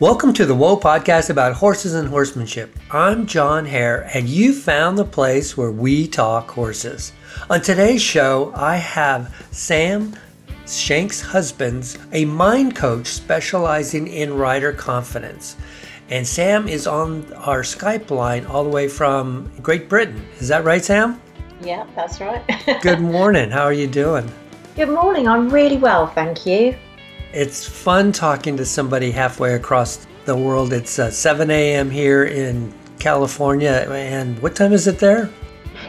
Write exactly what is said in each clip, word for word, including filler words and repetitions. Welcome to the Whoa Podcast about horses and horsemanship. I'm John Hare, and you found the place where we talk horses. On today's show, I have Sam Shanks-Husbands, a mind coach specializing in rider confidence. And Sam is on our Skype line all the way from Great Britain. Is that right, Sam? Yeah, that's right. Good morning. How are you doing? Good morning. I'm really well, thank you. It's fun talking to somebody halfway across the world. It's uh, seven a.m. here in California. And what time is it there?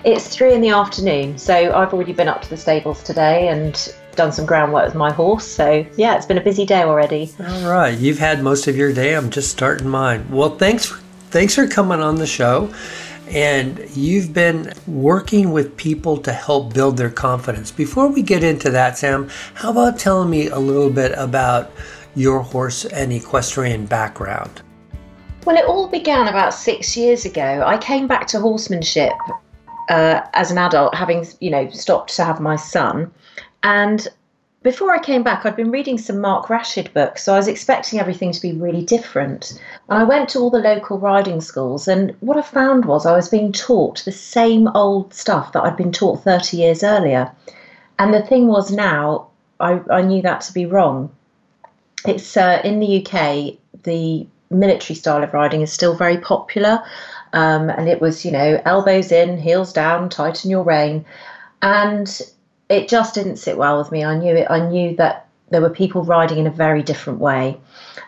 It's three in the afternoon. So I've already been up to the stables today and done some groundwork with my horse. So yeah, it's been a busy day already. All right. You've had most of your day. I'm just starting mine. Well, thanks for, thanks for coming on the show. And you've been working with people to help build their confidence. Before we get into that, Sam, how about telling me a little bit about your horse and equestrian background? Well, it all began about six years ago. I came back to horsemanship uh, as an adult, having, you know, stopped to have my son. And before I came back, I'd been reading some Mark Rashid books, so I was expecting everything to be really different. And I went to all the local riding schools, and what I found was I was being taught the same old stuff that I'd been taught thirty years earlier. And the thing was, now I, I knew that to be wrong. It's uh, in the U K, the military style of riding is still very popular. Um, and it was, you know, elbows in, heels down, tighten your rein. And it just didn't sit well with me. I knew it. I knew that there were people riding in a very different way.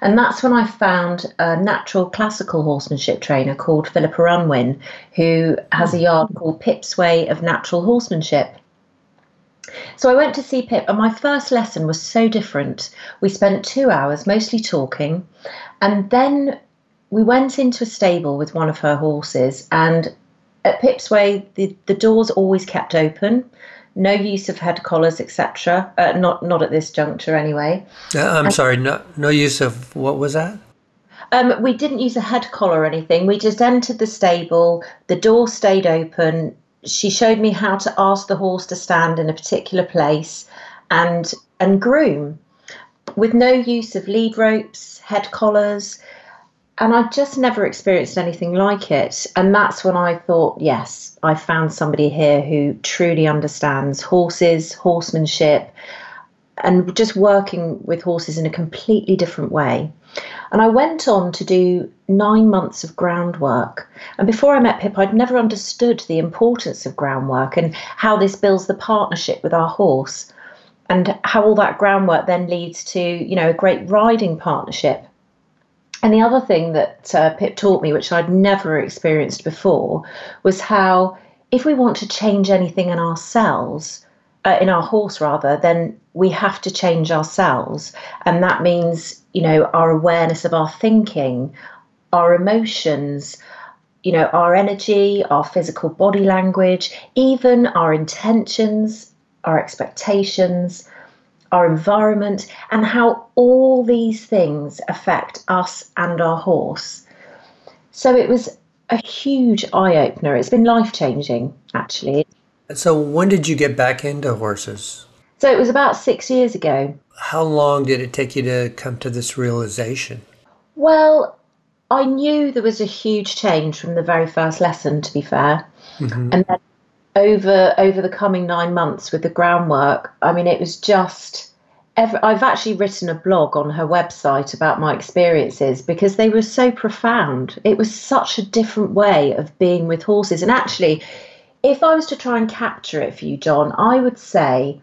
And that's when I found a natural classical horsemanship trainer called Philippa Runwin, who has a yard called Pip's Way of Natural Horsemanship. So I went to see Pip, and my first lesson was so different. We spent two hours mostly talking, and then we went into a stable with one of her horses. And at Pip's Way, the, the doors always kept open. No use of head collars, et cetera. Uh, not not at this juncture, anyway. Uh, I'm and, sorry, no no use of, what was that? Um, we didn't use a head collar or anything. We just entered the stable. The door stayed open. She showed me how to ask the horse to stand in a particular place and and groom, with no use of lead ropes, head collars. And I've just never experienced anything like it. And that's when I thought, yes, I found somebody here who truly understands horses, horsemanship, and just working with horses in a completely different way. And I went on to do nine months of groundwork. And before I met Pip, I'd never understood the importance of groundwork and how this builds the partnership with our horse, and how all that groundwork then leads to, you know, a great riding partnership. And the other thing that uh, Pip taught me, which I'd never experienced before, was how if we want to change anything in ourselves, uh, in our horse rather, then we have to change ourselves. And that means, you know, our awareness of our thinking, our emotions, you know, our energy, our physical body language, even our intentions, our expectations, our environment, and how all these things affect us and our horse. So it was a huge eye-opener. It's been life-changing, actually. So when did you get back into horses? So it was about six years ago. How long did it take you to come to this realization? Well, I knew there was a huge change from the very first lesson, to be fair. Mm-hmm. And then Over over the coming nine months with the groundwork, I mean, it was just, every, I've actually written a blog on her website about my experiences because they were so profound. It was such a different way of being with horses. And actually, if I was to try and capture it for you, John, I would say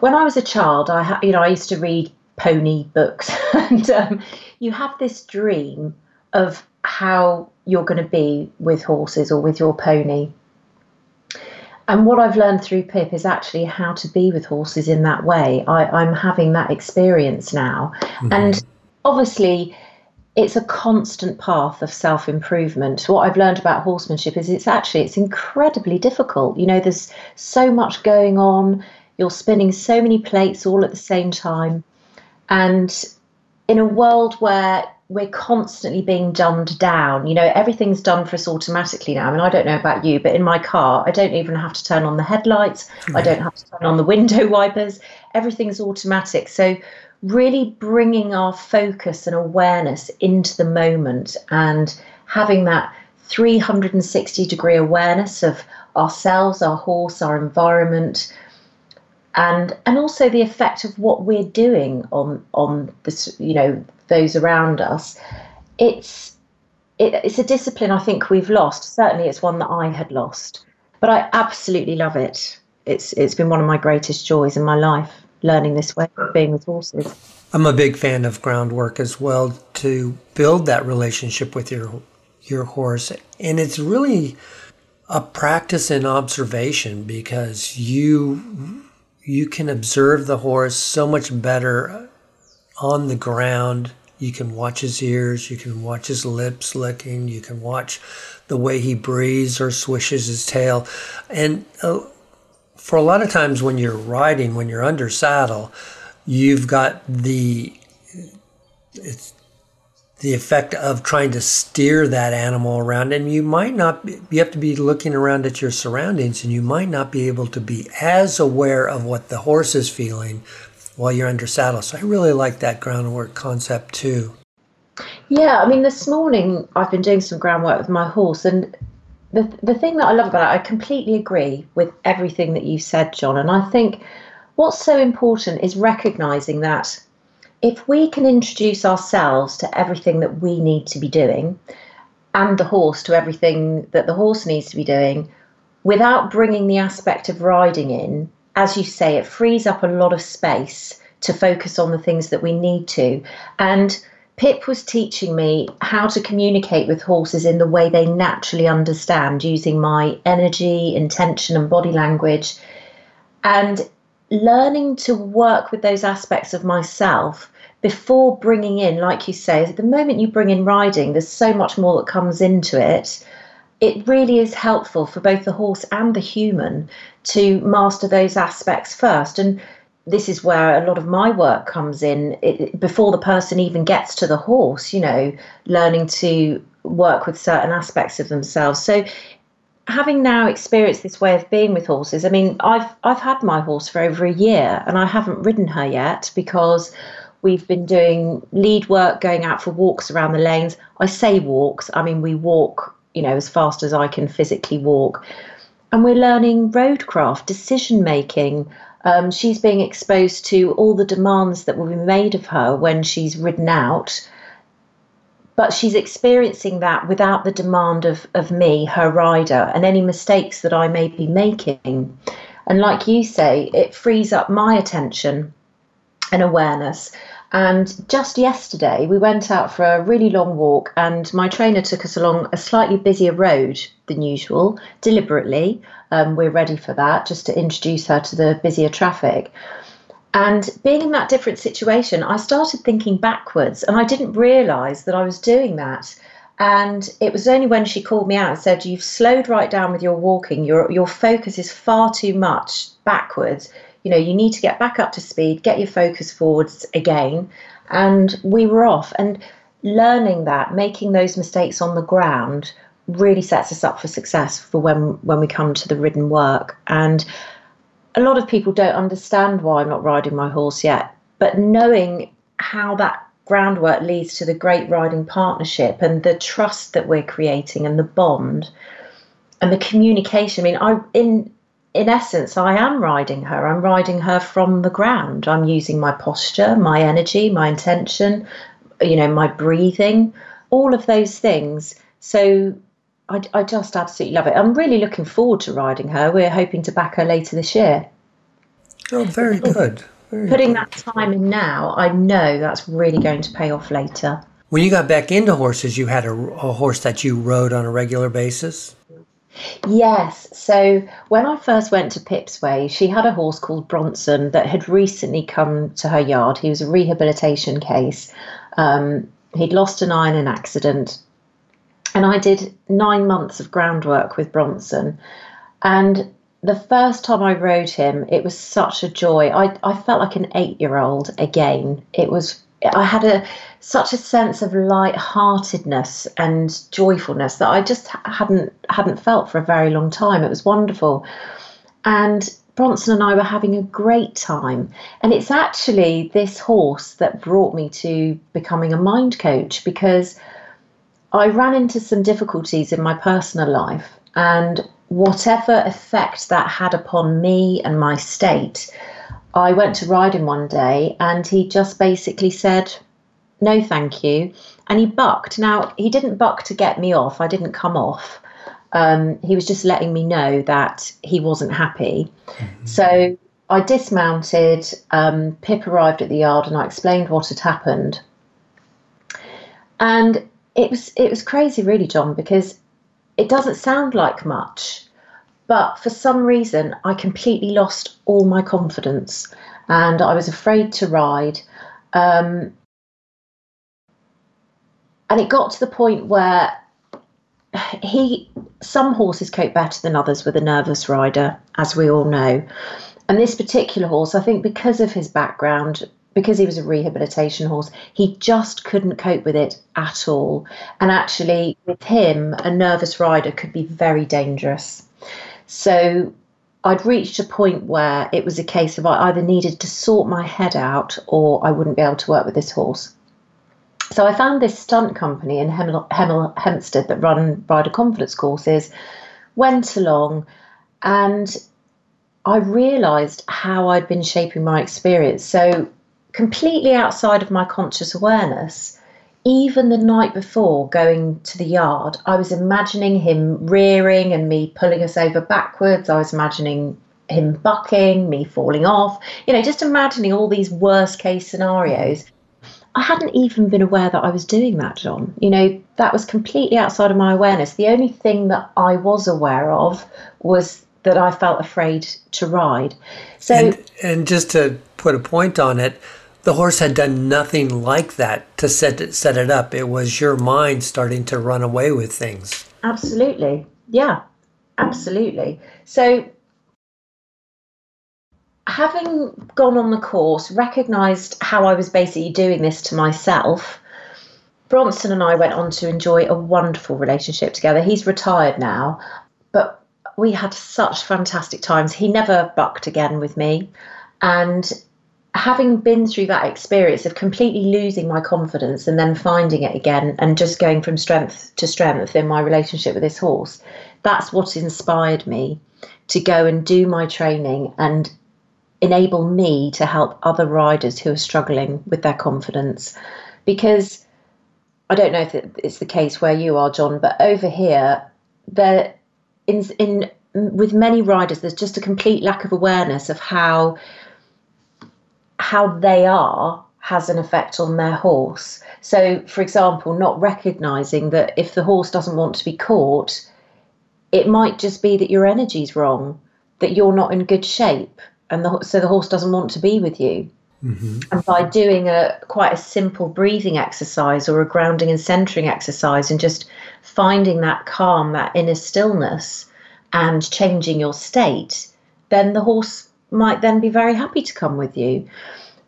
when I was a child, I ha- you know, I used to read pony books and um, you have this dream of how you're going to be with horses or with your pony. And what I've learned through Pip is actually how to be with horses in that way. I, I'm having that experience now. Mm-hmm. And obviously, it's a constant path of self-improvement. What I've learned about horsemanship is it's actually, it's incredibly difficult. You know, there's so much going on. You're spinning so many plates all at the same time. And in a world where we're constantly being dumbed down. You know, everything's done for us automatically now. I mean, I don't know about you, but in my car, I don't even have to turn on the headlights. Mm-hmm. I don't have to turn on the window wipers. Everything's automatic. So really bringing our focus and awareness into the moment and having that three hundred sixty degree awareness of ourselves, our horse, our environment, and and also the effect of what we're doing on on this, you know, those around us. It's it, it's a discipline I think we've lost. Certainly, it's one that I had lost, but I absolutely love it. It's it's been one of my greatest joys in my life, learning this way of being with horses. I'm a big fan of groundwork as well, to build that relationship with your your horse, and it's really a practice in observation, because you you can observe the horse so much better on the ground. You can watch his ears, you can watch his lips licking, you can watch the way he breathes or swishes his tail. And uh, for a lot of times when you're riding, when you're under saddle, you've got the it's the effect of trying to steer that animal around, and you might not be, you have to be looking around at your surroundings, and you might not be able to be as aware of what the horse is feeling while you're under saddle. So I really like that groundwork concept too. Yeah, I mean, this morning I've been doing some groundwork with my horse, and the the thing that I love about it, I completely agree with everything that you said, John, and I think what's so important is recognizing that if we can introduce ourselves to everything that we need to be doing, and the horse to everything that the horse needs to be doing, without bringing the aspect of riding in, as you say, it frees up a lot of space to focus on the things that we need to. And Pip was teaching me how to communicate with horses in the way they naturally understand, using my energy, intention, and body language. And learning to work with those aspects of myself before bringing in, like you say, the moment you bring in riding, there's so much more that comes into it. It really is helpful for both the horse and the human to master those aspects first. And this is where a lot of my work comes in, it, before the person even gets to the horse, you know, learning to work with certain aspects of themselves. So having now experienced this way of being with horses, I mean, I've I've had my horse for over a year and I haven't ridden her yet because we've been doing lead work, going out for walks around the lanes. I say walks, I mean, we walk, you know, as fast as I can physically walk. And we're learning roadcraft, decision making. Um, she's being exposed to all the demands that will be made of her when she's ridden out. But she's experiencing that without the demand of, of me, her rider, and any mistakes that I may be making. And like you say, it frees up my attention and awareness. And just yesterday, we went out for a really long walk, and my trainer took us along a slightly busier road than usual, deliberately. Um, we're ready for that, just to introduce her to the busier traffic. And being in that different situation, I started thinking backwards, and I didn't realise that I was doing that. And it was only when she called me out and said, "You've slowed right down with your walking. Your your focus is far too much backwards. You know, you need to get back up to speed, get your focus forwards again." And we were off. And learning that, making those mistakes on the ground, really sets us up for success for when when we come to the ridden work. And a lot of people don't understand why I'm not riding my horse yet, but knowing how that groundwork leads to the great riding partnership and the trust that we're creating and the bond and the communication. I mean, I in in essence, I am riding her. I'm riding her from the ground. I'm using my posture, my energy, my intention, you know, my breathing, all of those things. So I, I just absolutely love it. I'm really looking forward to riding her. We're hoping to back her later this year. Oh, very good. Very Putting good. That time in now, I know that's really going to pay off later. When you got back into horses, you had a, a horse that you rode on a regular basis? Yes. So when I first went to Pip's Way, she had a horse called Bronson that had recently come to her yard. He was a rehabilitation case. Um, he'd lost an eye in an accident. And I did nine months of groundwork with Bronson. And the first time I rode him, it was such a joy. I, I felt like an eight-year-old again. It was I had a such a sense of lightheartedness and joyfulness that I just hadn't hadn't felt for a very long time. It was wonderful. And Bronson and I were having a great time. And it's actually this horse that brought me to becoming a mind coach, because I ran into some difficulties in my personal life, and whatever effect that had upon me and my state, I went to ride him one day and he just basically said, no, thank you. And he bucked. Now, he didn't buck to get me off. I didn't come off. Um, he was just letting me know that he wasn't happy. Mm-hmm. So I dismounted. Um, Pip arrived at the yard and I explained what had happened. And it was, it was crazy, really, John, because it doesn't sound like much, but for some reason I completely lost all my confidence and I was afraid to ride. Um, and it got to the point where he, some horses cope better than others with a nervous rider, as we all know. And this particular horse, I think because of his background, because he was a rehabilitation horse, he just couldn't cope with it at all. And actually, with him, a nervous rider could be very dangerous. So I'd reached a point where it was a case of I either needed to sort my head out or I wouldn't be able to work with this horse. So I found this stunt company in Hemel, Hemel Hempstead that run rider confidence courses, went along, and I realised how I'd been shaping my experience. So completely outside of my conscious awareness, even the night before going to the yard, I was imagining him rearing and me pulling us over backwards. I was imagining him bucking, me falling off, you know, just imagining all these worst case scenarios. I hadn't even been aware that I was doing that, John. You know, that was completely outside of my awareness. The only thing that I was aware of was that I felt afraid to ride. So, and, and just to put a point on it, the horse had done nothing like that to set it, set it up. It was your mind starting to run away with things. Absolutely. Yeah, absolutely. So having gone on the course, recognised how I was basically doing this to myself, Bronson and I went on to enjoy a wonderful relationship together. He's retired now, but we had such fantastic times. He never bucked again with me. And having been through that experience of completely losing my confidence and then finding it again and just going from strength to strength in my relationship with this horse, that's what inspired me to go and do my training and enable me to help other riders who are struggling with their confidence. Because I don't know if it's the case where you are, John, but over here, there in, in with many riders, there's just a complete lack of awareness of how how they are has an effect on their horse. So, for example, not recognising that if the horse doesn't want to be caught, it might just be that your energy's wrong, that you're not in good shape, and the, so the horse doesn't want to be with you. Mm-hmm. And by doing a quite a simple breathing exercise or a grounding and centering exercise and just finding that calm, that inner stillness, and changing your state, then the horse might then be very happy to come with you.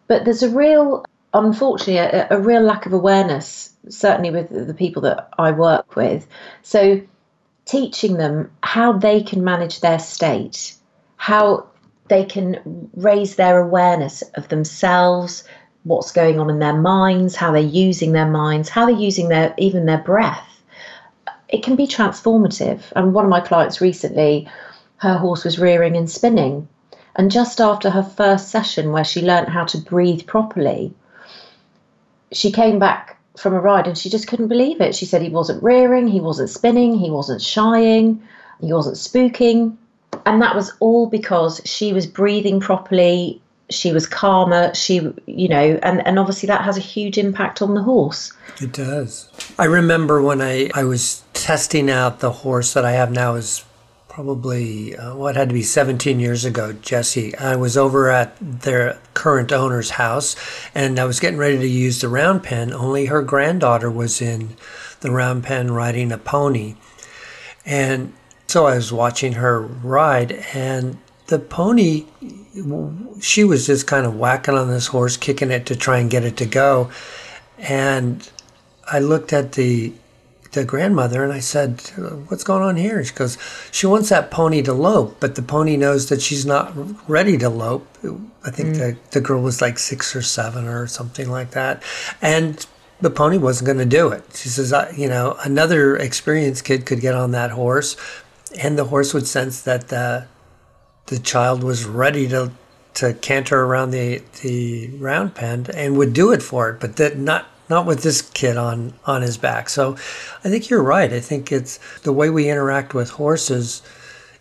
But there's a real, unfortunately, a, a real lack of awareness, certainly with the people that I work with. So teaching them how they can manage their state, how they can raise their awareness of themselves, what's going on in their minds, how they're using their minds, how they're using their even their breath. It can be transformative. And one of my clients recently, her horse was rearing and spinning. And just after her first session where she learned how to breathe properly, she came back from a ride and she just couldn't believe it. She said he wasn't rearing, he wasn't spinning, he wasn't shying, he wasn't spooking. And that was all because she was breathing properly, she was calmer, she, you know, and, and obviously that has a huge impact on the horse. It does. I remember when I, I was testing out the horse that I have now is probably uh, what had to be seventeen years ago, Jesse. I was over at their current owner's house and I was getting ready to use the round pen, only her granddaughter was in the round pen riding a pony. And so I was watching her ride, and the pony, she was just kind of whacking on this horse, kicking it to try and get it to go. And I looked at the the grandmother, and I said, what's going on here? And she goes, she wants that pony to lope, but the pony knows that she's not ready to lope. I think mm. the, the girl was like six or seven or something like that. And the pony wasn't going to do it. She says, I, you know, another experienced kid could get on that horse, and the horse would sense that the, the child was ready to to canter around the, the round pen and would do it for it, but that not not with this kid on, on his back. So I think you're right. I think it's the way we interact with horses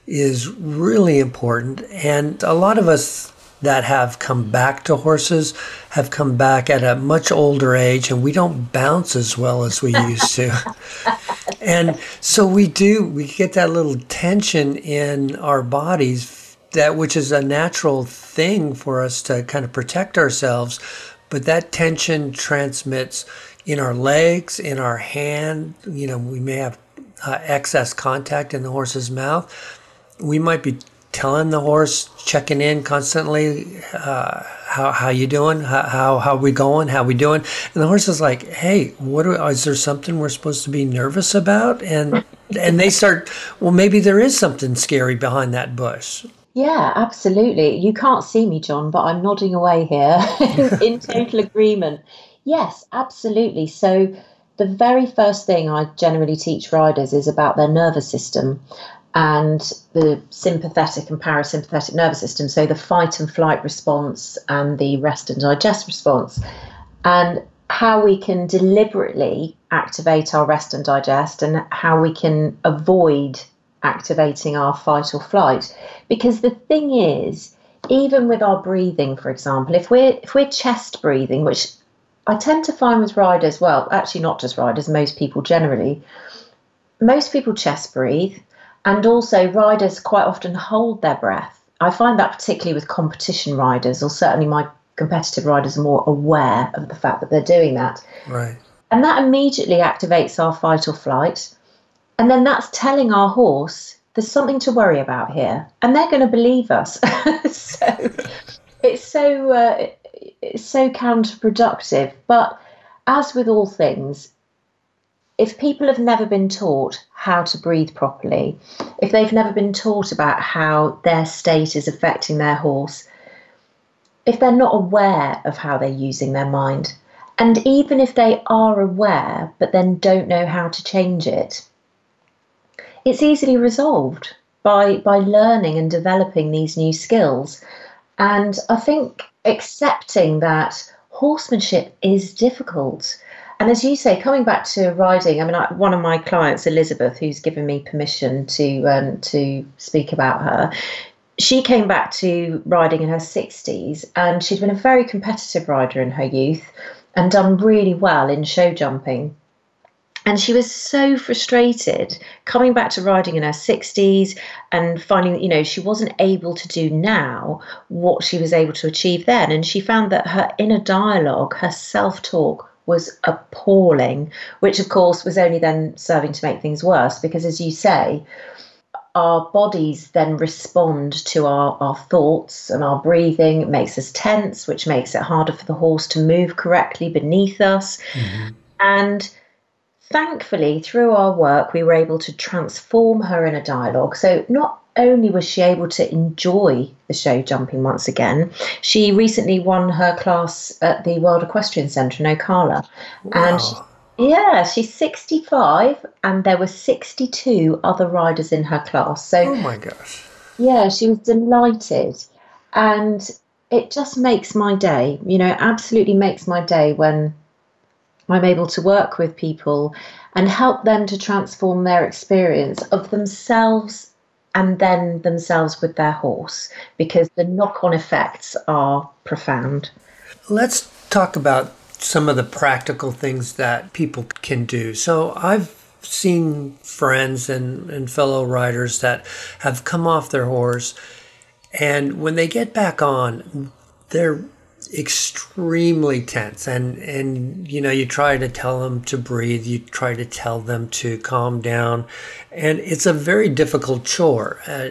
is really important. And a lot of us that have come back to horses have come back at a much older age, and we don't bounce as well as we used to. And so we do, we get that little tension in our bodies, that which is a natural thing for us to kind of protect ourselves, but that tension transmits in our legs, in our hand. You know, we may have uh, excess contact in the horse's mouth. We might be telling the horse, checking in constantly, uh, how how you doing? How, how how we going? How we doing? And the horse is like, hey, what do, is there something we're supposed to be nervous about? And and they start, well, maybe there is something scary behind that bush. Yeah, absolutely. You can't see me, John, but I'm nodding away here in total agreement. Yes, absolutely. So the very first thing I generally teach riders is about their nervous system and the sympathetic and parasympathetic nervous system. So the fight and flight response and the rest and digest response, and how we can deliberately activate our rest and digest and how we can avoid activating our fight or flight. Because the thing is, even with our breathing, for example, if we're if we're chest breathing, which I tend to find with riders, well, actually not just riders, most people generally, most people chest breathe, and also riders quite often hold their breath. I find that particularly with competition riders, or certainly my competitive riders are more aware of the fact that they're doing that. Right. And that immediately activates our fight or flight. And then that's telling our horse, there's something to worry about here. And they're going to believe us. So it's so uh, it's so counterproductive. But as with all things, if people have never been taught how to breathe properly, if they've never been taught about how their state is affecting their horse, if they're not aware of how they're using their mind, and even if they are aware but then don't know how to change it, it's easily resolved by by learning and developing these new skills. And I think accepting that horsemanship is difficult. And as you say, coming back to riding, I mean, I, one of my clients, Elizabeth, who's given me permission to um, to speak about her, she came back to riding in her sixties, and she'd been a very competitive rider in her youth and done really well in show jumping. And she was so frustrated coming back to riding in her sixties and finding, you know, she wasn't able to do now what she was able to achieve then. And she found that her inner dialogue, her self-talk was appalling, which, of course, was only then serving to make things worse. Because, as you say, our bodies then respond to our, our thoughts and our breathing. It makes us tense, which makes it harder for the horse to move correctly beneath us. Mm-hmm. And thankfully, through our work, we were able to transform her in a dialogue. So not only was she able to enjoy the show jumping once again, she recently won her class at the World Equestrian Center in Ocala. Wow. And she, yeah, she's sixty-five, and there were sixty-two other riders in her class. So, oh my gosh. Yeah, she was delighted. And it just makes my day, you know, absolutely makes my day when I'm able to work with people and help them to transform their experience of themselves and then themselves with their horse, because the knock-on effects are profound. Let's talk about some of the practical things that people can do. So I've seen friends and, and fellow riders that have come off their horse, and when they get back on, they're extremely tense, and and you know, you try to tell them to breathe, you try to tell them to calm down, and it's a very difficult chore uh,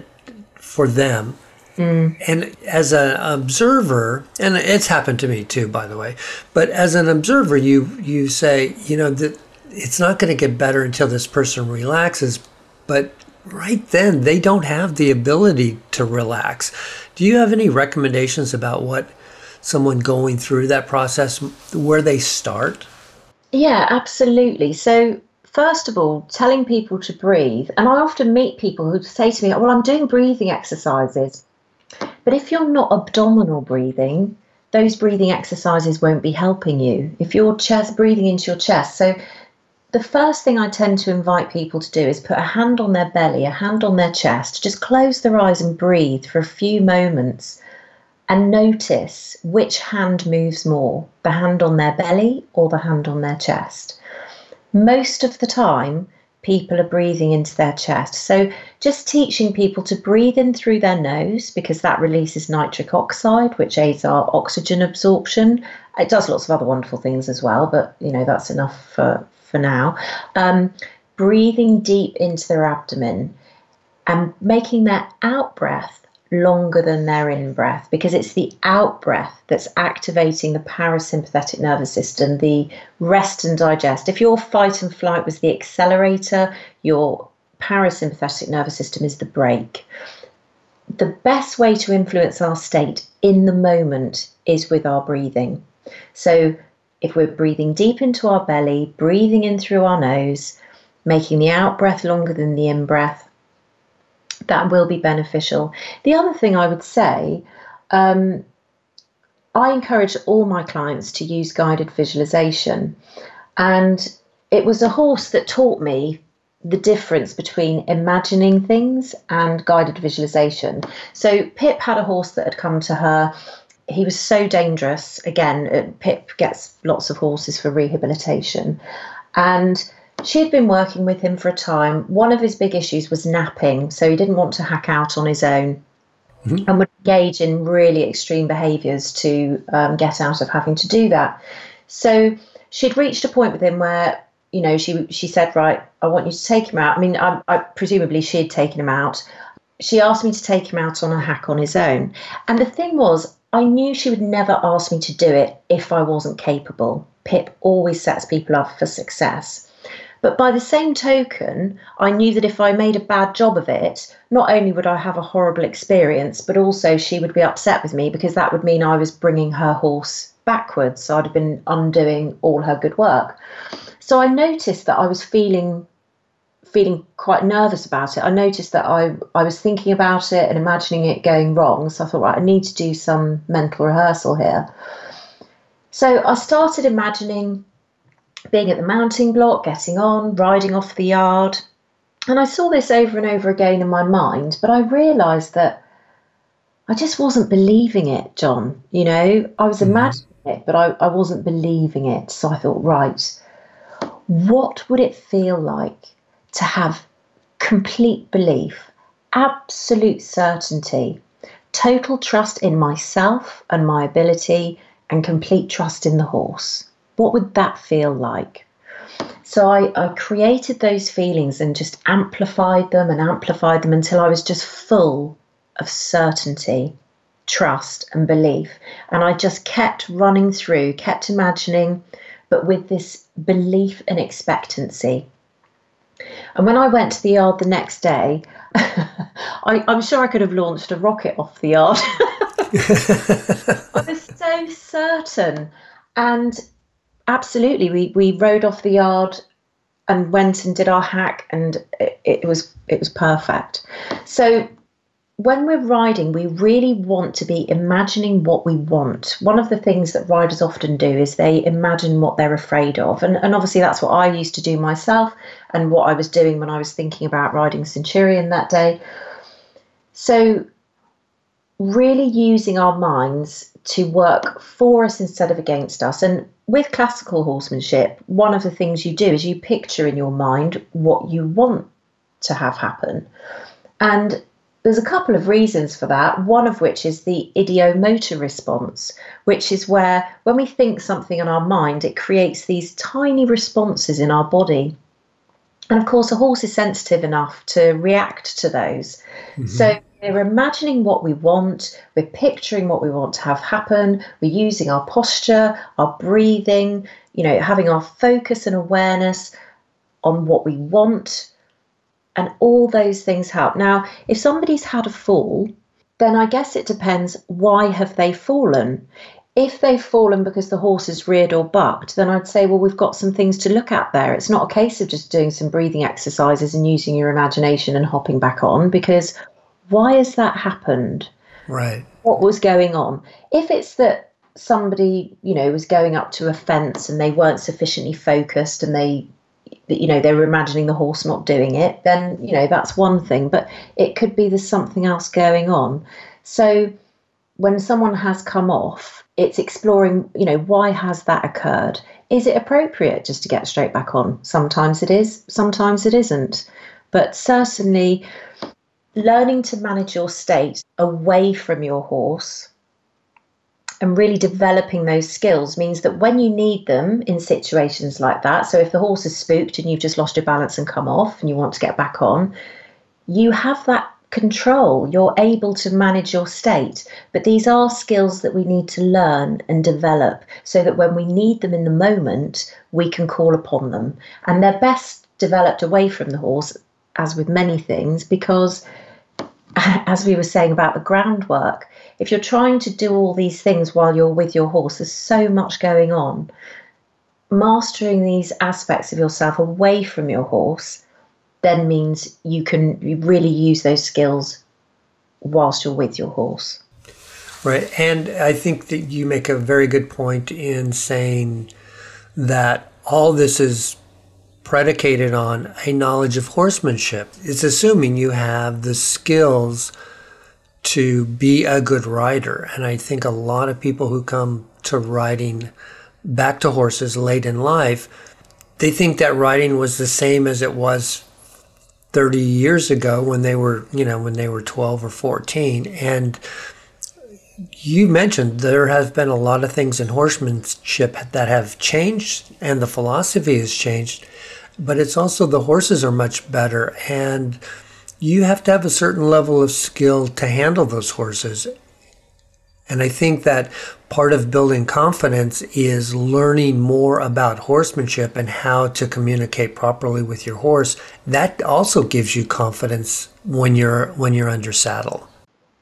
for them. Mm. And as an observer, and it's happened to me too, by the way, but as an observer, you you say, you know, that it's not going to get better until this person relaxes. But right then, they don't have the ability to relax. Do you have any recommendations about what someone going through that process, where they start? Yeah, absolutely. So first of all, telling people to breathe. And I often meet people who say to me, well, I'm doing breathing exercises. But if you're not abdominal breathing, those breathing exercises won't be helping you. If you're chest breathing into your chest. So the first thing I tend to invite people to do is put a hand on their belly, a hand on their chest, just close their eyes and breathe for a few moments and notice which hand moves more, the hand on their belly or the hand on their chest. Most of the time, people are breathing into their chest. So just teaching people to breathe in through their nose, because that releases nitric oxide, which aids our oxygen absorption. It does lots of other wonderful things as well, but you know, that's enough for, for now. Um, breathing deep into their abdomen and making their out breath longer than their in breath, because it's the out breath that's activating the parasympathetic nervous system, the rest and digest. If your fight and flight was the accelerator, your parasympathetic nervous system is the brake. The best way to influence our state in the moment is with our breathing. So if we're breathing deep into our belly, breathing in through our nose, making the out breath longer than the in breath, that will be beneficial. The other thing I would say, um, I encourage all my clients to use guided visualization. And it was a horse that taught me the difference between imagining things and guided visualization. So Pip had a horse that had come to her. He was so dangerous. Again, Pip gets lots of horses for rehabilitation. And she had been working with him for a time. One of his big issues was napping, so he didn't want to hack out on his own, mm-hmm. and would engage in really extreme behaviours to um, get out of having to do that. So she'd reached a point with him where, you know, she she said, right, I want you to take him out. I mean, I, I presumably she had taken him out. She asked me to take him out on a hack on his own. And the thing was, I knew she would never ask me to do it if I wasn't capable. Pip always sets people up for success. But by the same token, I knew that if I made a bad job of it, not only would I have a horrible experience, but also she would be upset with me, because that would mean I was bringing her horse backwards. So I'd have been undoing all her good work. So I noticed that I was feeling feeling quite nervous about it. I noticed that I, I was thinking about it and imagining it going wrong. So I thought, right, I need to do some mental rehearsal here. So I started imagining being at the mounting block, getting on, riding off the yard. And I saw this over and over again in my mind, but I realised that I just wasn't believing it, John. You know, I was imagining it, but I, I wasn't believing it. So I thought, right, what would it feel like to have complete belief, absolute certainty, total trust in myself and my ability, and complete trust in the horse? What would that feel like? So I, I created those feelings and just amplified them and amplified them until I was just full of certainty, trust and belief. And I just kept running through, kept imagining, but with this belief and expectancy. And when I went to the yard the next day, I, I'm sure I could have launched a rocket off the yard. I was so certain. And absolutely. We we rode off the yard and went and did our hack, and it, it was it was perfect. So when we're riding, we really want to be imagining what we want. One of the things that riders often do is they imagine what they're afraid of. And, and obviously that's what I used to do myself and what I was doing when I was thinking about riding Centurion that day. So really using our minds to work for us instead of against us. And with classical horsemanship, one of the things you do is you picture in your mind what you want to have happen. And there's a couple of reasons for that, one of which is the ideomotor response, which is where when we think something in our mind, it creates these tiny responses in our body. And of course, a horse is sensitive enough to react to those. Mm-hmm. So we're imagining what we want, we're picturing what we want to have happen, we're using our posture, our breathing, you know, having our focus and awareness on what we want. And all those things help. Now, if somebody's had a fall, then I guess it depends, why have they fallen? If they've fallen because the horse is reared or bucked, then I'd say, well, we've got some things to look at there. It's not a case of just doing some breathing exercises and using your imagination and hopping back on, because why has that happened? Right. What was going on? If it's that somebody, you know, was going up to a fence and they weren't sufficiently focused and they, you know, they were imagining the horse not doing it, then, you know, that's one thing. But it could be there's something else going on. So when someone has come off, it's exploring, you know, why has that occurred? Is it appropriate just to get straight back on? Sometimes it is, sometimes it isn't. But certainly learning to manage your state away from your horse and really developing those skills means that when you need them in situations like that, so if the horse is spooked and you've just lost your balance and come off and you want to get back on, you have that control, you're able to manage your state. But these are skills that we need to learn and develop so that when we need them in the moment, we can call upon them. And they're best developed away from the horse, as with many things, because as we were saying about the groundwork, if you're trying to do all these things while you're with your horse, there's so much going on. Mastering these aspects of yourself away from your horse then means you can really use those skills whilst you're with your horse. Right. And I think that you make a very good point in saying that all this is predicated on a knowledge of horsemanship. It's assuming you have the skills to be a good rider. And I think a lot of people who come to riding back to horses late in life, they think that riding was the same as it was thirty years ago when they were, you know, when they were twelve or fourteen. And you mentioned there have been a lot of things in horsemanship that have changed and the philosophy has changed, but it's also the horses are much better and you have to have a certain level of skill to handle those horses. And I think that part of building confidence is learning more about horsemanship and how to communicate properly with your horse. That also gives you confidence when you're when you're under saddle.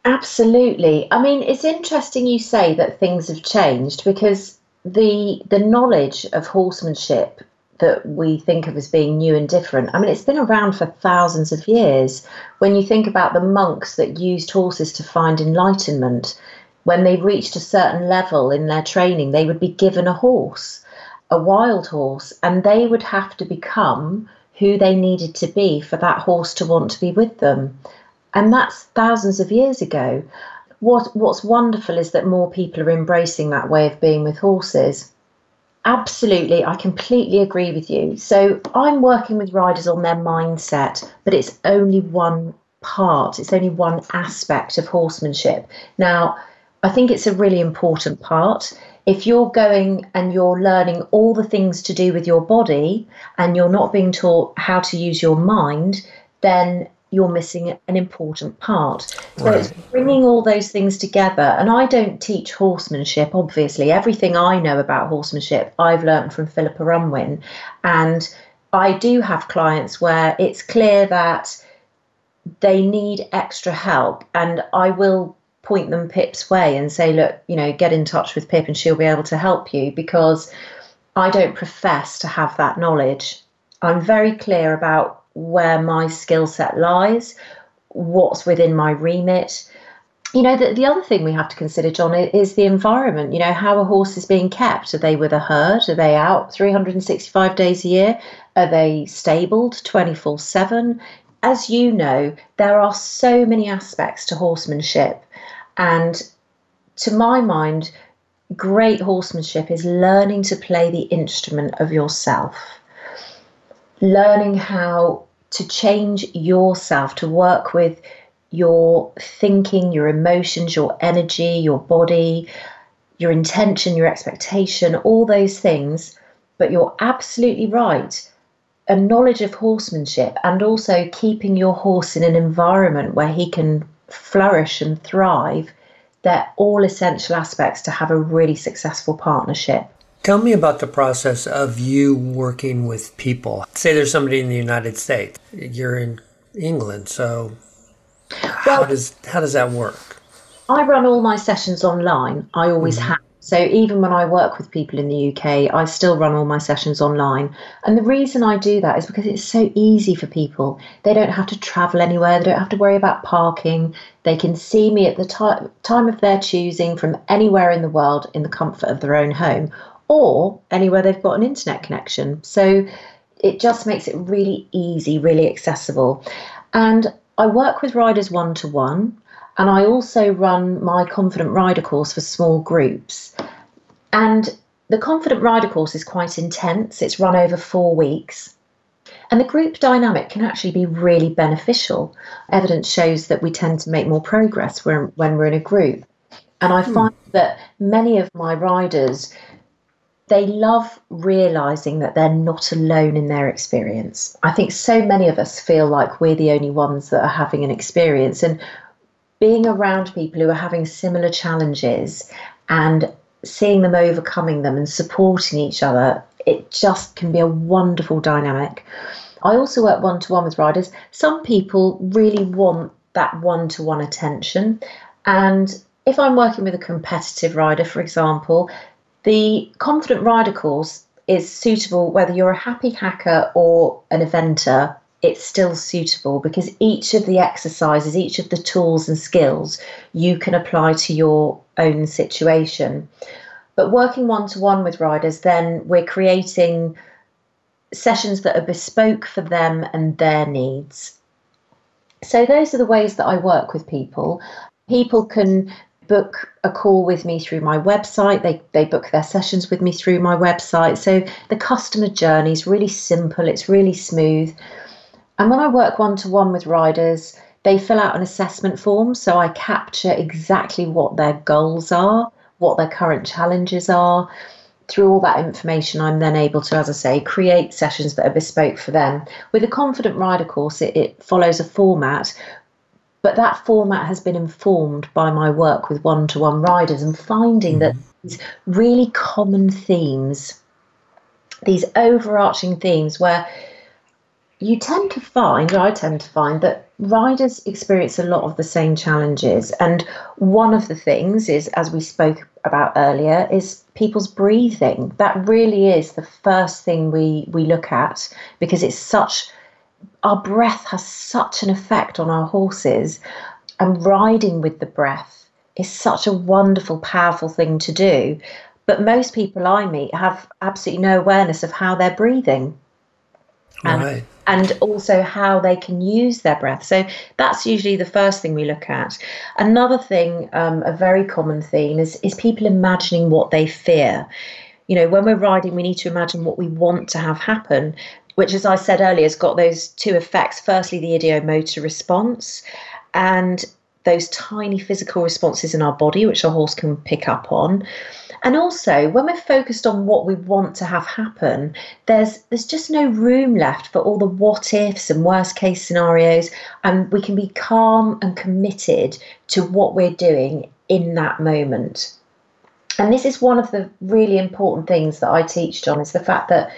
Absolutely. I mean, it's interesting you say that things have changed, because the the knowledge of horsemanship that we think of as being new and different, I mean, it's been around for thousands of years. When you think about the monks that used horses to find enlightenment, when they reached a certain level in their training, they would be given a horse, a wild horse, and they would have to become who they needed to be for that horse to want to be with them. And that's thousands of years ago. What, what's wonderful is that more people are embracing that way of being with horses. Absolutely, I completely agree with you. So I'm working with riders on their mindset, but it's only one part. It's only one aspect of horsemanship. Now, I think it's a really important part. If you're going and you're learning all the things to do with your body and you're not being taught how to use your mind, then you're missing an important part. So right. It's bringing all those things together. And I don't teach horsemanship, obviously. Everything I know about horsemanship, I've learned from Philippa Runwin. And I do have clients where it's clear that they need extra help. And I will point them Pip's way and say, look, you know, get in touch with Pip and she'll be able to help you, because I don't profess to have that knowledge. I'm very clear about where my skill set lies, what's within my remit. You know, the, the other thing we have to consider, John, is the environment. You know, how a horse is being kept. Are they with a herd? Are they out three hundred sixty-five days a year? Are they stabled twenty-four seven? As you know, there are so many aspects to horsemanship. And to my mind, great horsemanship is learning to play the instrument of yourself, learning how to change yourself, to work with your thinking, your emotions, your energy, your body, your intention, your expectation, all those things. But you're absolutely right. a knowledge of horsemanship and also keeping your horse in an environment where he can flourish and thrive, they're all essential aspects to have a really successful partnership. Tell me about the process of you working with people. Say there's somebody in the United States. You're in England, so how well, does how does that work? I run all my sessions online. I always mm-hmm. have. So even when I work with people in the U K, I still run all my sessions online. And the reason I do that is because it's so easy for people. They don't have to travel anywhere. They don't have to worry about parking. They can see me at the t- time of their choosing from anywhere in the world in the comfort of their own home or anywhere they've got an internet connection. So it just makes it really easy, really accessible. And I work with riders one-to-one. And I also run my Confident Rider course for small groups. And the Confident Rider course is quite intense. It's run over four weeks. And the group dynamic can actually be really beneficial. Evidence shows that we tend to make more progress when, when we're in a group. And I find hmm. that many of my riders, they love realising that they're not alone in their experience. I think so many of us feel like we're the only ones that are having an experience. And being around people who are having similar challenges and seeing them overcoming them and supporting each other, it just can be a wonderful dynamic. I also work one-to-one with riders. Some people really want that one-to-one attention. And if I'm working with a competitive rider, for example, the Confident Rider course is suitable whether you're a happy hacker or an eventer. It's still suitable because each of the exercises, each of the tools and skills you can apply to your own situation. But working one-to-one with riders, then we're creating sessions that are bespoke for them and their needs. So those are the ways that I work with people. People can book a call with me through my website. They they book their sessions with me through my website. So the customer journey is really simple. It's really smooth. And when I work one-to-one with riders, they fill out an assessment form, so I capture exactly what their goals are, what their current challenges are. Through all that information, I'm then able to, as I say, create sessions that are bespoke for them. With the Confident Rider course, it, it follows a format, but that format has been informed by my work with one-to-one riders and finding mm-hmm. that these really common themes, these overarching themes where you tend to find, I tend to find, that riders experience a lot of the same challenges. And one of the things is, as we spoke about earlier, is people's breathing. That really is the first thing we, we look at because it's such, our breath has such an effect on our horses. And riding with the breath is such a wonderful, powerful thing to do. But most people I meet have absolutely no awareness of how they're breathing. And, right. and also how they can use their breath. So that's usually the first thing we look at. Another thing, um, a very common theme is, is people imagining what they fear. You know, when we're riding, we need to imagine what we want to have happen, which, as I said earlier, has got those two effects. Firstly, the ideomotor response and those tiny physical responses in our body, which our horse can pick up on. And also, when we're focused on what we want to have happen, there's there's just no room left for all the what-ifs and worst-case scenarios, and we can be calm and committed to what we're doing in that moment. And this is one of the really important things that I teach, John, is the fact that,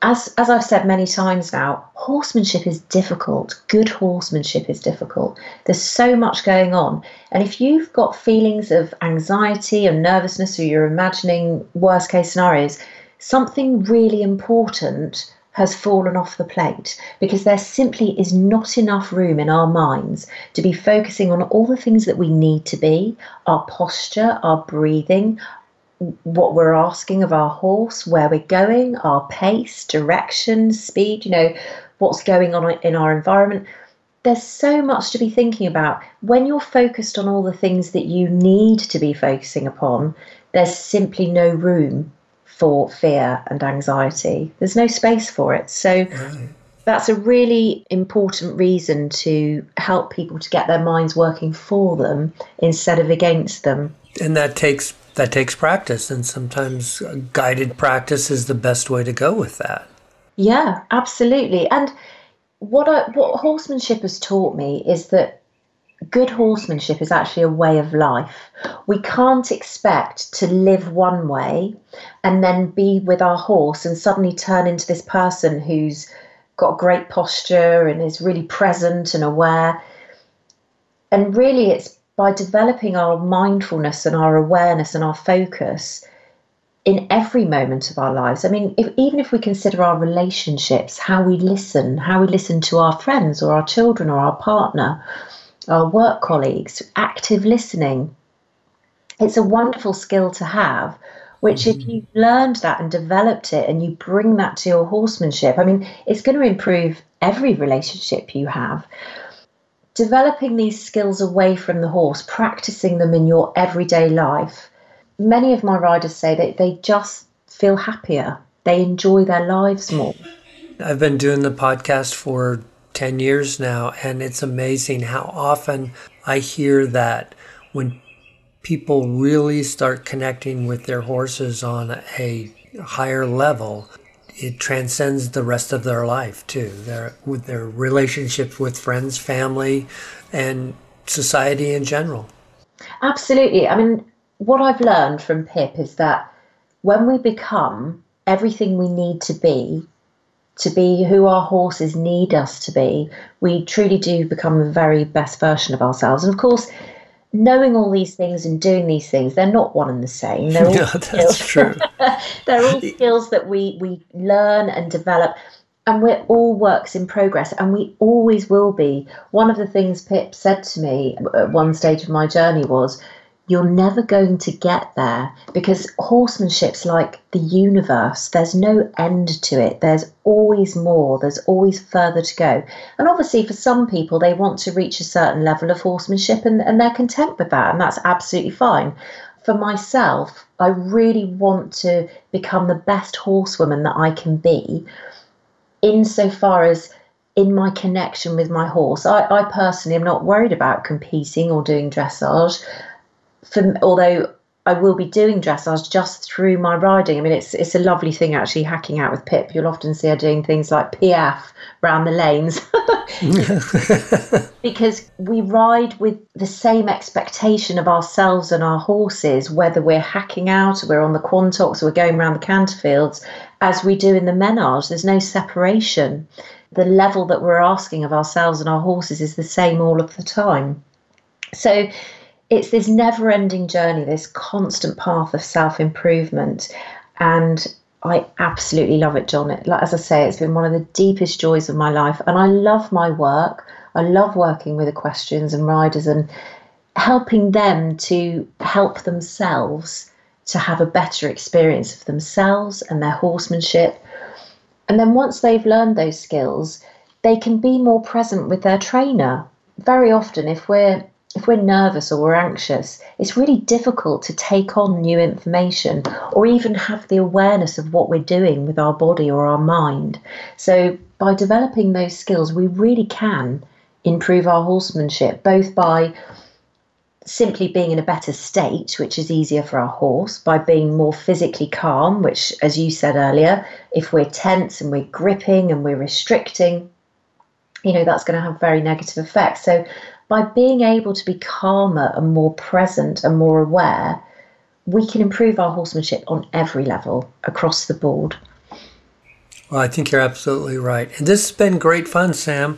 as as I've said many times now, horsemanship is difficult. Good horsemanship is difficult. There's so much going on. And if you've got feelings of anxiety and nervousness or you're imagining worst case scenarios, something really important has fallen off the plate because there simply is not enough room in our minds to be focusing on all the things that we need to be, our posture, our breathing, what we're asking of our horse, where we're going, our pace, direction, speed, you know, what's going on in our environment. There's so much to be thinking about. When you're focused on all the things that you need to be focusing upon, there's simply no room for fear and anxiety. There's no space for it. So that's a really important reason to help people to get their minds working for them instead of against them. And that takes That takes practice, and sometimes guided practice is the best way to go with that. Yeah, absolutely. And what I, what horsemanship has taught me is that good horsemanship is actually a way of life. We can't expect to live one way and then be with our horse and suddenly turn into this person who's got great posture and is really present and aware. And really, it's by developing our mindfulness and our awareness and our focus in every moment of our lives. I mean, if, even if we consider our relationships, how we listen, how we listen to our friends or our children or our partner, our work colleagues, active listening, it's a wonderful skill to have, which mm-hmm. if you've learned that and developed it and you bring that to your horsemanship, I mean, it's going to improve every relationship you have. Developing these skills away from the horse, practicing them in your everyday life. Many of my riders say that they just feel happier. They enjoy their lives more. I've been doing the podcast for ten years now, and it's amazing how often I hear that when people really start connecting with their horses on a higher level, it transcends the rest of their life too. Their, with their relationships with friends, family, and society in general. Absolutely. I mean, what I've learned from Pip is that when we become everything we need to be, to be who our horses need us to be, we truly do become the very best version of ourselves. And of course, knowing all these things and doing these things, they're not one and the same. They're all no, that's true. They're all skills that we, we learn and develop. And we're all works in progress, and we always will be. One of the things Pip said to me at one stage of my journey was, you're never going to get there, because horsemanship's like the universe. There's no end to it. There's always more. There's always further to go. And obviously for some people, they want to reach a certain level of horsemanship and, and they're content with that. And that's absolutely fine. For myself, I really want to become the best horsewoman that I can be, insofar as in my connection with my horse. I, I personally am not worried about competing or doing dressage. For, although I will be doing dressage just through my riding. I mean, it's it's a lovely thing, actually, hacking out with Pip. You'll often see her doing things like P F round the lanes. Because we ride with the same expectation of ourselves and our horses, whether we're hacking out, or we're on the Quantox, or we're going around the Canterfields, as we do in the Menage. There's no separation. The level that we're asking of ourselves and our horses is the same all of the time. So it's this never-ending journey, this constant path of self-improvement. And I absolutely love it, John. It, as I say, it's been one of the deepest joys of my life. And I love my work. I love working with equestrians and riders and helping them to help themselves to have a better experience of themselves and their horsemanship. And then once they've learned those skills, they can be more present with their trainer. Very often, if we're If we're nervous or we're anxious, it's really difficult to take on new information or even have the awareness of what we're doing with our body or our mind. So by developing those skills, we really can improve our horsemanship, both by simply being in a better state, which is easier for our horse, by being more physically calm, which, as you said earlier, if we're tense and we're gripping and we're restricting, you know, that's going to have very negative effects. So by being able to be calmer and more present and more aware, we can improve our horsemanship on every level across the board. Well, I think you're absolutely right. And this has been great fun, Sam.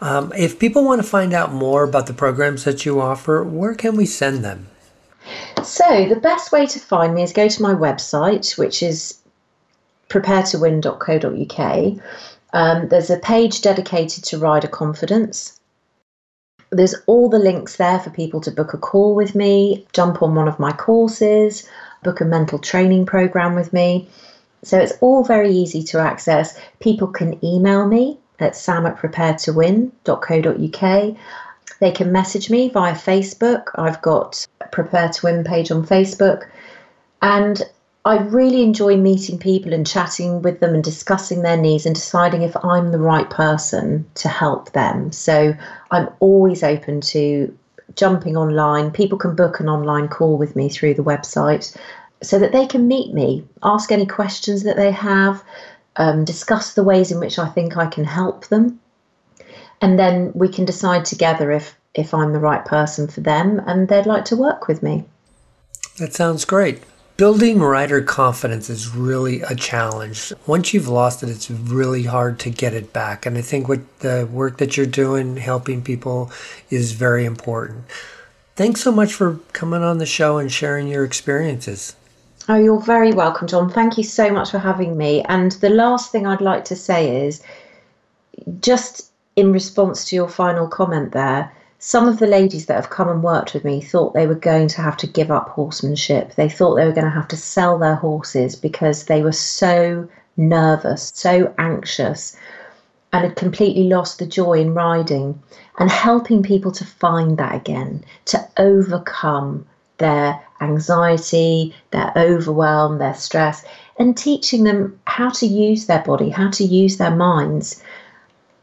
Um, if people want to find out more about the programs that you offer, where can we send them? So the best way to find me is go to my website, which is prepare to win dot co dot uk. Um, there's a page dedicated to rider confidence. There's all the links there for people to book a call with me, jump on one of my courses, book a mental training program with me. So it's all very easy to access. People can email me at sam at prepare to win dot co dot uk. They can message me via Facebook. I've got a Prepare to Win page on Facebook. And I really enjoy meeting people and chatting with them and discussing their needs and deciding if I'm the right person to help them. So I'm always open to jumping online. People can book an online call with me through the website so that they can meet me, ask any questions that they have. um, discuss the ways in which I think I can help them. And then we can decide together if, if I'm the right person for them and they'd like to work with me. That sounds great. Building rider confidence is really a challenge. Once you've lost it, it's really hard to get it back. And I think what the work that you're doing, helping people, is very important. Thanks so much for coming on the show and sharing your experiences. Oh, you're very welcome, John. Thank you so much for having me. And the last thing I'd like to say is, just in response to your final comment there, some of the ladies that have come and worked with me thought they were going to have to give up horsemanship. They thought they were going to have to sell their horses because they were so nervous, so anxious, and had completely lost the joy in riding. And helping people to find that again, to overcome their anxiety, their overwhelm, their stress, and teaching them how to use their body, how to use their minds,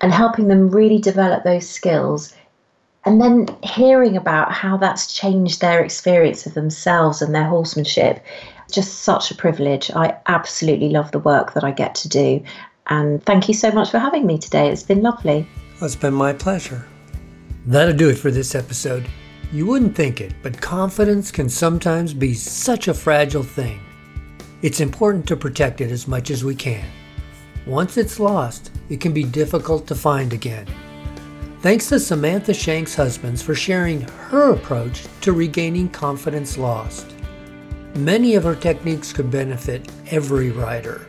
and helping them really develop those skills. And then hearing about how that's changed their experience of themselves and their horsemanship, just such a privilege. I absolutely love the work that I get to do. And thank you so much for having me today. It's been lovely. Well, it's been my pleasure. That'll do it for this episode. You wouldn't think it, but confidence can sometimes be such a fragile thing. It's important to protect it as much as we can. Once it's lost, it can be difficult to find again. Thanks to Samantha Shanks-Husbands for sharing her approach to regaining confidence lost. Many of her techniques could benefit every rider.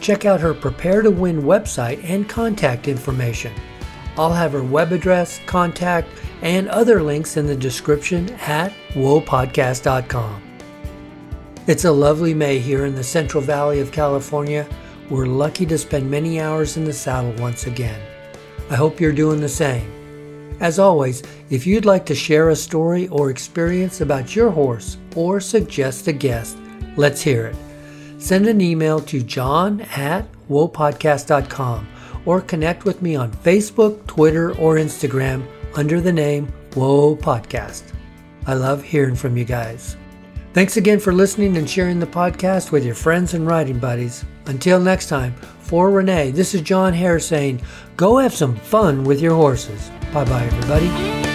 Check out her Prepare to Win website and contact information. I'll have her web address, contact, and other links in the description at woe podcast dot com. It's a lovely May here in the Central Valley of California. We're lucky to spend many hours in the saddle once again. I hope you're doing the same. As always, if you'd like to share a story or experience about your horse or suggest a guest, let's hear it. Send an email to john at woe podcast dot com or connect with me on Facebook, Twitter, or Instagram under the name Woe Podcast. I love hearing from you guys. Thanks again for listening and sharing the podcast with your friends and riding buddies. Until next time, for Renee, this is John Hare saying, go have some fun with your horses. Bye-bye, everybody.